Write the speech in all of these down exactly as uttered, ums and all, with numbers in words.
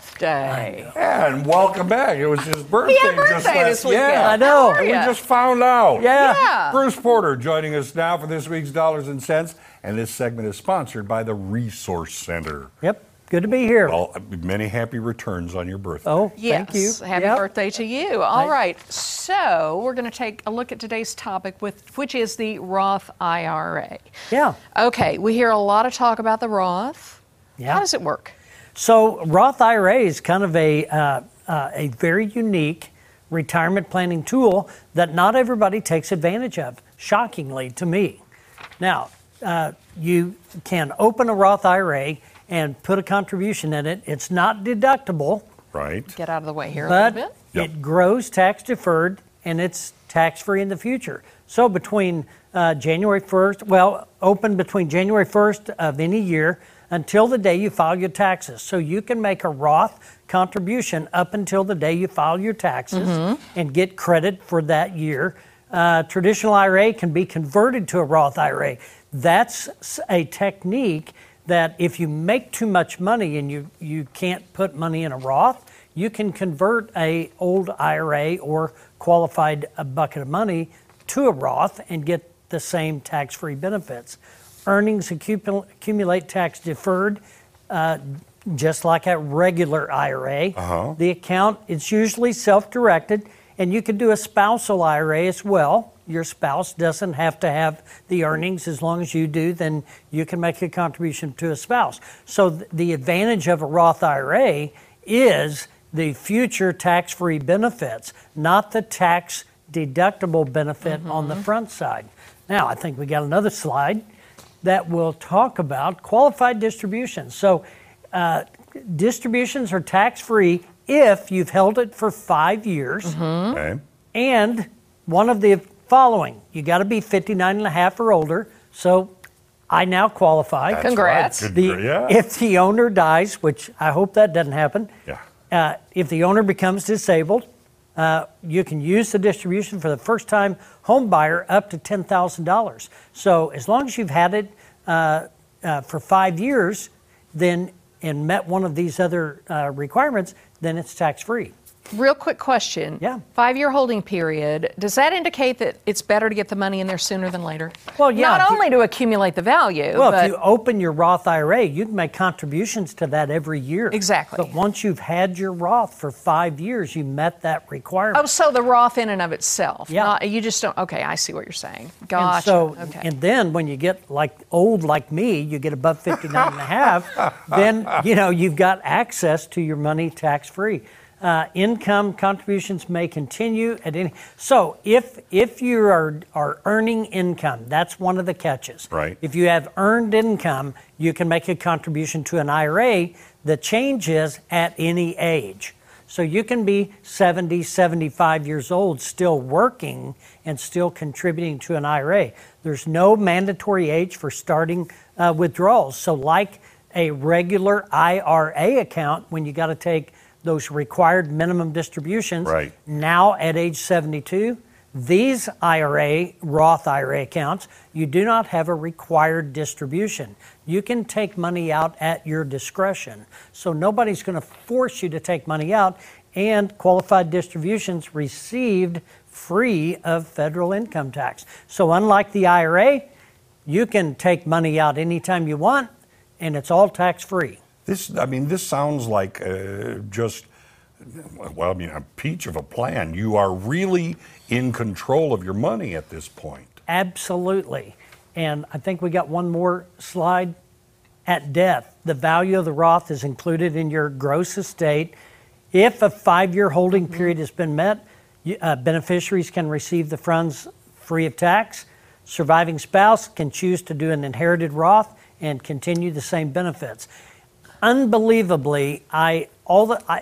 birthday. And welcome back. It was his birthday, yeah, birthday just last week. Yeah, I know. And we just found out. Yeah. yeah. Bruce Porter joining us now for this week's Dollars and Cents. And this segment is sponsored by the Resource Center. Yep. Good to be here. Well, many happy returns on your birthday. Oh, yes. Thank you. Happy yep. birthday to you. All Thanks. Right. So we're going to take a look at today's topic, with which is the Roth I R A. Yeah. Okay. We hear a lot of talk about the Roth. Yeah. How does it work? So Roth I R A is kind of a uh, uh, a very unique retirement planning tool that not everybody takes advantage of, shockingly to me. Now, uh, you can open a Roth I R A and put a contribution in it. It's not deductible. Right. Get out of the way here a little bit. But it grows tax deferred, and it's tax free in the future. So between uh, January first, well, open between January first of any year until the day you file your taxes. So you can make a Roth contribution up until the day you file your taxes mm-hmm. and get credit for that year. Uh, traditional I R A can be converted to a Roth I R A. That's a technique that if you make too much money and you, you can't put money in a Roth, you can convert a old I R A or qualified a bucket of money to a Roth and get the same tax-free benefits. Earnings accumulate tax deferred, uh, just like a regular I R A. Uh-huh. The account, it's usually self-directed, and you can do a spousal I R A as well. Your spouse doesn't have to have the earnings. As long as you do, then you can make a contribution to a spouse. So th- the advantage of a Roth I R A is the future tax-free benefits, not the tax-deductible benefit mm-hmm. on the front side. Now, I think we got another slide that will talk about qualified distributions. So uh, distributions are tax-free if you've held it for five years. Mm-hmm. Okay. And one of the following, you got to be fifty-nine and a half or older. So I now qualify. That's Congrats. Right. Good, the, yeah. If the owner dies, which I hope that doesn't happen, yeah. uh, if the owner becomes disabled, uh, you can use the distribution for the first-time home buyer up to ten thousand dollars. So as long as you've had it uh, uh, for five years then and met one of these other uh, requirements, then it's tax-free. Real quick question. Yeah. Five-year holding period. Does that indicate that it's better to get the money in there sooner than later? Well, yeah. Not only you, to accumulate the value. Well, but if you open your Roth I R A, you can make contributions to that every year. Exactly. But once you've had your Roth for five years, you met that requirement. Oh, so the Roth in and of itself. Yeah. Not, you just don't. Okay, I see what you're saying. Gotcha. And so, okay. And then when you get like old like me, you get above fifty-nine and a half, then you know you've got access to your money tax-free. Uh, income contributions may continue at any. So if if you are are earning income, that's one of the catches. Right. If you have earned income, you can make a contribution to an I R A. The change is at any age. So you can be seventy, seventy-five years old, still working and still contributing to an I R A. There's no mandatory age for starting uh, withdrawals. So like a regular I R A account, when you got to take those required minimum distributions, right. Now at age seventy-two, these I R A, Roth I R A accounts, you do not have a required distribution. You can take money out at your discretion. So nobody's going to force you to take money out, and qualified distributions received free of federal income tax. So unlike the I R A, you can take money out anytime you want, and it's all tax-free. This, I mean, this sounds like uh, just, well, I mean, a peach of a plan. You are really in control of your money at this point. Absolutely. And I think we got one more slide. At death, the value of the Roth is included in your gross estate. If a five-year holding period has been met, uh, beneficiaries can receive the funds free of tax. Surviving spouse can choose to do an inherited Roth and continue the same benefits. Unbelievably, I all the I,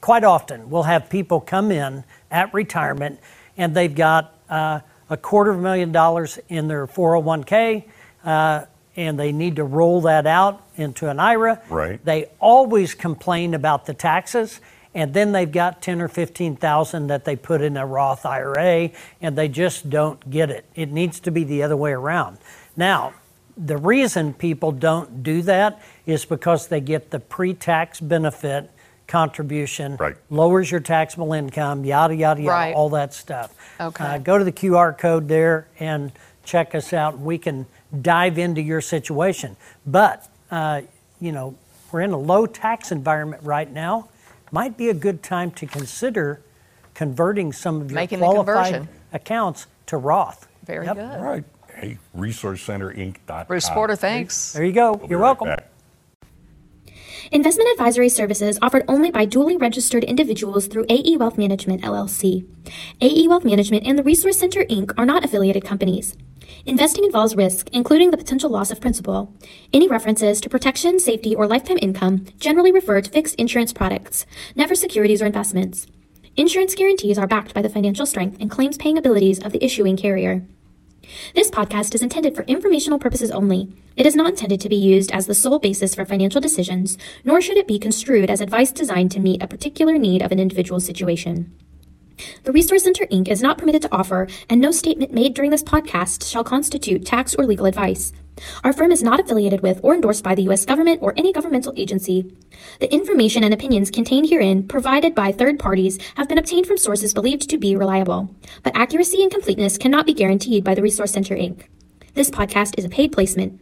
quite often will have people come in at retirement and they've got uh, a quarter of a million dollars in their four oh one k uh, and they need to roll that out into an I R A. Right. They always complain about the taxes, and then they've got ten or fifteen thousand that they put in a Roth I R A, and they just don't get it. It needs to be the other way around. Now, the reason people don't do that is because they get the pre-tax benefit contribution, right. lowers your taxable income, yada, yada, yada, right. all that stuff. Okay. Uh, go to the Q R code there and check us out. We can dive into your situation. But, uh, you know, we're in a low tax environment right now. Might be a good time to consider converting some of your Making qualified accounts to Roth. Very yep. good. All right. Hey, resource center inc dot com. Bruce Porter, thanks. There you go. We'll You're right welcome. Back. Investment advisory services offered only by duly registered individuals through A E Wealth Management, L L C. A E Wealth Management and the Resource Center, Incorporated are not affiliated companies. Investing involves risk, including the potential loss of principal. Any references to protection, safety, or lifetime income generally refer to fixed insurance products, never securities or investments. Insurance guarantees are backed by the financial strength and claims-paying abilities of the issuing carrier. This podcast is intended for informational purposes only. It is not intended to be used as the sole basis for financial decisions, nor should it be construed as advice designed to meet a particular need of an individual situation. The Resource Center, Incorporated is not permitted to offer, and no statement made during this podcast shall constitute tax or legal advice. Our firm is not affiliated with or endorsed by the U S government or any governmental agency. The information and opinions contained herein, provided by third parties, have been obtained from sources believed to be reliable, but accuracy and completeness cannot be guaranteed by the Resource Center, Incorporated. This podcast is a paid placement.